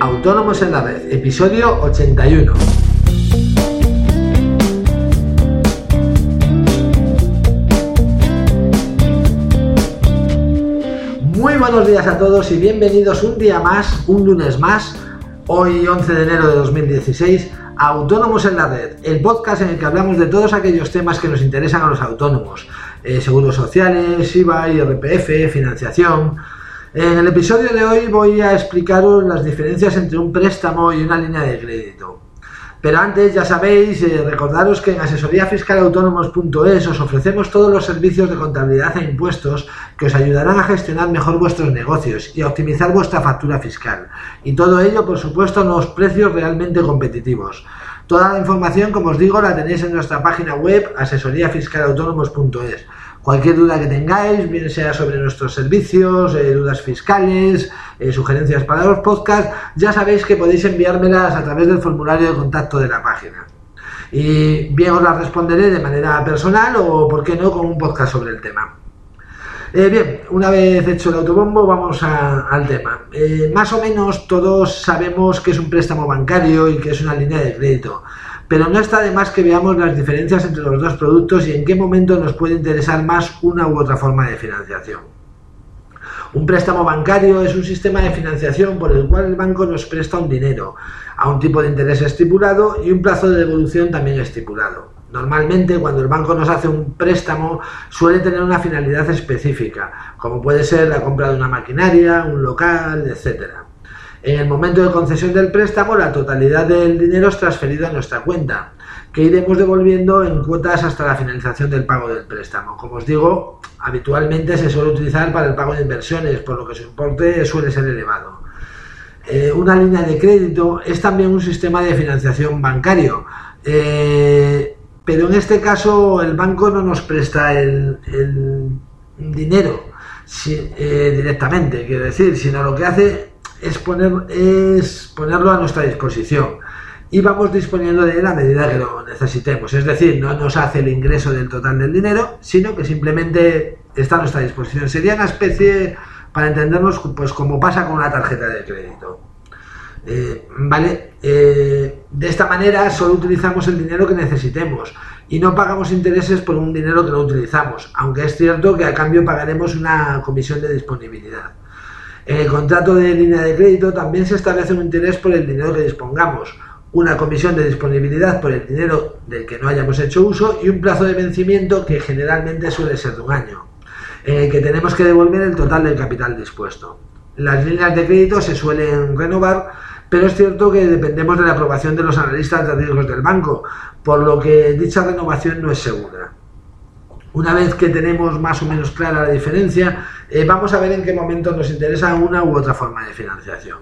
Autónomos en la Red, episodio 81. Muy buenos días a todos y bienvenidos un día más, un lunes más, hoy 11 de enero de 2016, a Autónomos en la Red, el podcast en el que hablamos de todos aquellos temas que nos interesan a los autónomos, seguros sociales, IVA, IRPF, financiación. En el episodio de hoy voy a explicaros las diferencias entre un préstamo y una línea de crédito. Pero antes, ya sabéis, recordaros que en asesoríafiscalautonomos.es os ofrecemos todos los servicios de contabilidad e impuestos que os ayudarán a gestionar mejor vuestros negocios y a optimizar vuestra factura fiscal. Y todo ello, por supuesto, a unos precios realmente competitivos. Toda la información, como os digo, la tenéis en nuestra página web asesoríafiscalautonomos.es. Cualquier duda que tengáis, bien sea sobre nuestros servicios, dudas fiscales, sugerencias para los podcasts, ya sabéis que podéis enviármelas a través del formulario de contacto de la página. Y bien os las responderé de manera personal o, por qué no, con un podcast sobre el tema. Bien, una vez hecho el autobombo, vamos al tema. Más o menos todos sabemos qué es un préstamo bancario y qué es una línea de crédito, pero no está de más que veamos las diferencias entre los dos productos y en qué momento nos puede interesar más una u otra forma de financiación. Un préstamo bancario es un sistema de financiación por el cual el banco nos presta un dinero a un tipo de interés estipulado y un plazo de devolución también estipulado. Normalmente, cuando el banco nos hace un préstamo, suele tener una finalidad específica, como puede ser la compra de una maquinaria, un local, etc. En el momento de concesión del préstamo, la totalidad del dinero es transferida a nuestra cuenta, que iremos devolviendo en cuotas hasta la finalización del pago del préstamo. Como os digo, habitualmente se suele utilizar para el pago de inversiones, por lo que su importe suele ser elevado. Una línea de crédito es también un sistema de financiación bancario. Pero en este caso el banco no nos presta el dinero directamente, quiero decir, sino lo que hace es ponerlo a nuestra disposición y vamos disponiendo de él a medida que lo necesitemos. Es decir, no nos hace el ingreso del total del dinero, sino que simplemente está a nuestra disposición. Sería una especie, para entendernos, pues como pasa con una tarjeta de crédito. De esta manera solo utilizamos el dinero que necesitemos y no pagamos intereses por un dinero que no utilizamos, aunque es cierto que a cambio pagaremos una comisión de disponibilidad. En el contrato de línea de crédito también se establece un interés por el dinero que dispongamos, una comisión de disponibilidad por el dinero del que no hayamos hecho uso y un plazo de vencimiento que generalmente suele ser de un año, en el que tenemos que devolver el total del capital dispuesto. Las líneas de crédito se suelen renovar, pero es cierto que dependemos de la aprobación de los analistas de riesgos del banco, por lo que dicha renovación no es segura. Una vez que tenemos más o menos clara la diferencia, vamos a ver en qué momento nos interesa una u otra forma de financiación.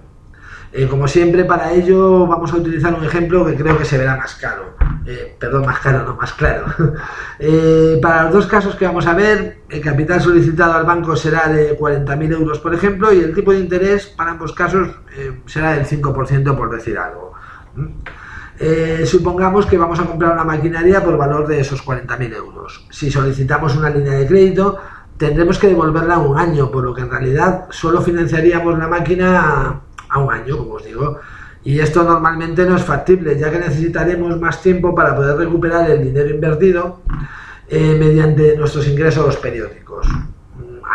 Como siempre, para ello vamos a utilizar un ejemplo que creo que se verá más claro. Más claro. Para los dos casos que vamos a ver, el capital solicitado al banco será de 40.000 euros, por ejemplo, y el tipo de interés para ambos casos será del 5%, por decir algo. Supongamos que vamos a comprar una maquinaria por valor de esos 40.000 euros. Si solicitamos una línea de crédito, tendremos que devolverla un año, por lo que en realidad solo financiaríamos la máquina a un año, como os digo. Y esto normalmente no es factible, ya que necesitaremos más tiempo para poder recuperar el dinero invertido mediante nuestros ingresos periódicos.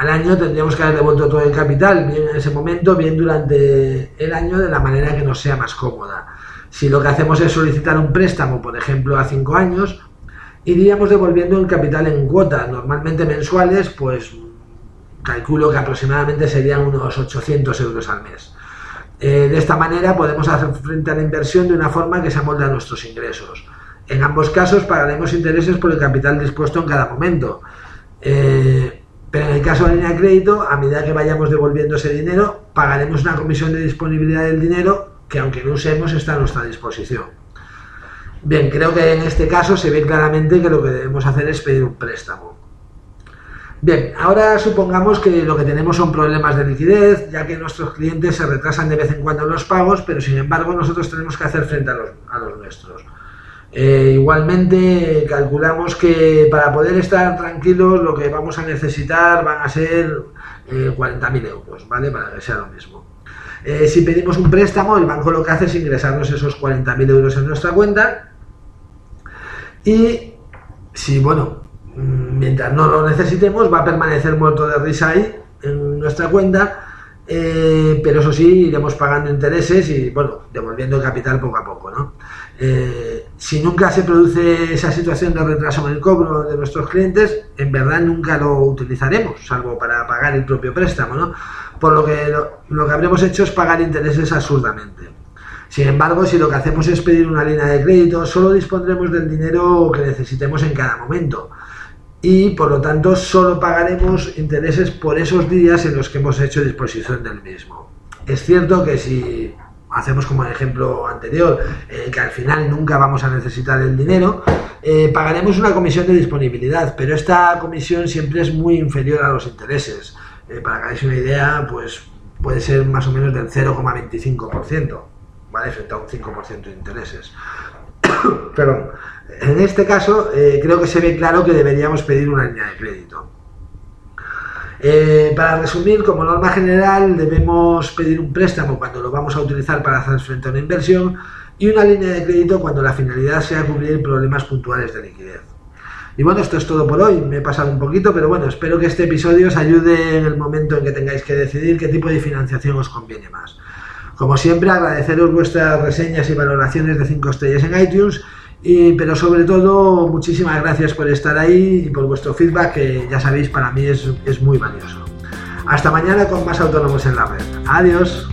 Al año tendríamos que haber devuelto todo el capital, bien en ese momento, bien durante el año, de la manera que nos sea más cómoda. Si lo que hacemos es solicitar un préstamo, por ejemplo, a 5 años, iríamos devolviendo el capital en cuotas, normalmente mensuales, pues calculo que aproximadamente serían unos 800 euros al mes. De esta manera podemos hacer frente a la inversión de una forma que se amolde a nuestros ingresos. En ambos casos pagaremos intereses por el capital dispuesto en cada momento. Pero en el caso de la línea de crédito, a medida que vayamos devolviendo ese dinero, pagaremos una comisión de disponibilidad del dinero que, aunque no usemos, está a nuestra disposición. Bien, creo que en este caso se ve claramente que lo que debemos hacer es pedir un préstamo. Bien, ahora supongamos que lo que tenemos son problemas de liquidez, ya que nuestros clientes se retrasan de vez en cuando los pagos, pero sin embargo nosotros tenemos que hacer frente a los nuestros. Igualmente calculamos que para poder estar tranquilos lo que vamos a necesitar van a ser 40.000 euros, ¿vale? Para que sea lo mismo. Si pedimos un préstamo, el banco lo que hace es ingresarnos esos 40.000 euros en nuestra cuenta y si, bueno, mientras no lo necesitemos va a permanecer muerto de risa ahí en nuestra cuenta, pero eso sí, iremos pagando intereses y, bueno, devolviendo el capital poco a poco, ¿no? Si nunca se produce esa situación de retraso en el cobro de nuestros clientes, en verdad nunca lo utilizaremos, salvo para pagar el propio préstamo, ¿no? Por lo que lo que habremos hecho es pagar intereses absurdamente. Sin embargo, si lo que hacemos es pedir una línea de crédito, solo dispondremos del dinero que necesitemos en cada momento. Y por lo tanto solo pagaremos intereses por esos días en los que hemos hecho disposición del mismo. Es cierto que si hacemos como el ejemplo anterior, que al final nunca vamos a necesitar el dinero, pagaremos una comisión de disponibilidad, pero esta comisión siempre es muy inferior a los intereses. Para que hagáis una idea, pues puede ser más o menos del 0,25%, ¿vale? Frente a un 5% de intereses. Perdón. En este caso creo que se ve claro que deberíamos pedir una línea de crédito. Para resumir, como norma general debemos pedir un préstamo cuando lo vamos a utilizar para hacer frente a una inversión y una línea de crédito cuando la finalidad sea cubrir problemas puntuales de liquidez. Y bueno, esto es todo por hoy, me he pasado un poquito, pero bueno, espero que este episodio os ayude en el momento en que tengáis que decidir qué tipo de financiación os conviene más. Como siempre, agradeceros vuestras reseñas y valoraciones de 5 estrellas en iTunes, pero sobre todo, muchísimas gracias por estar ahí y por vuestro feedback, que ya sabéis, para mí es muy valioso. Hasta mañana con más Autónomos en la Red. Adiós.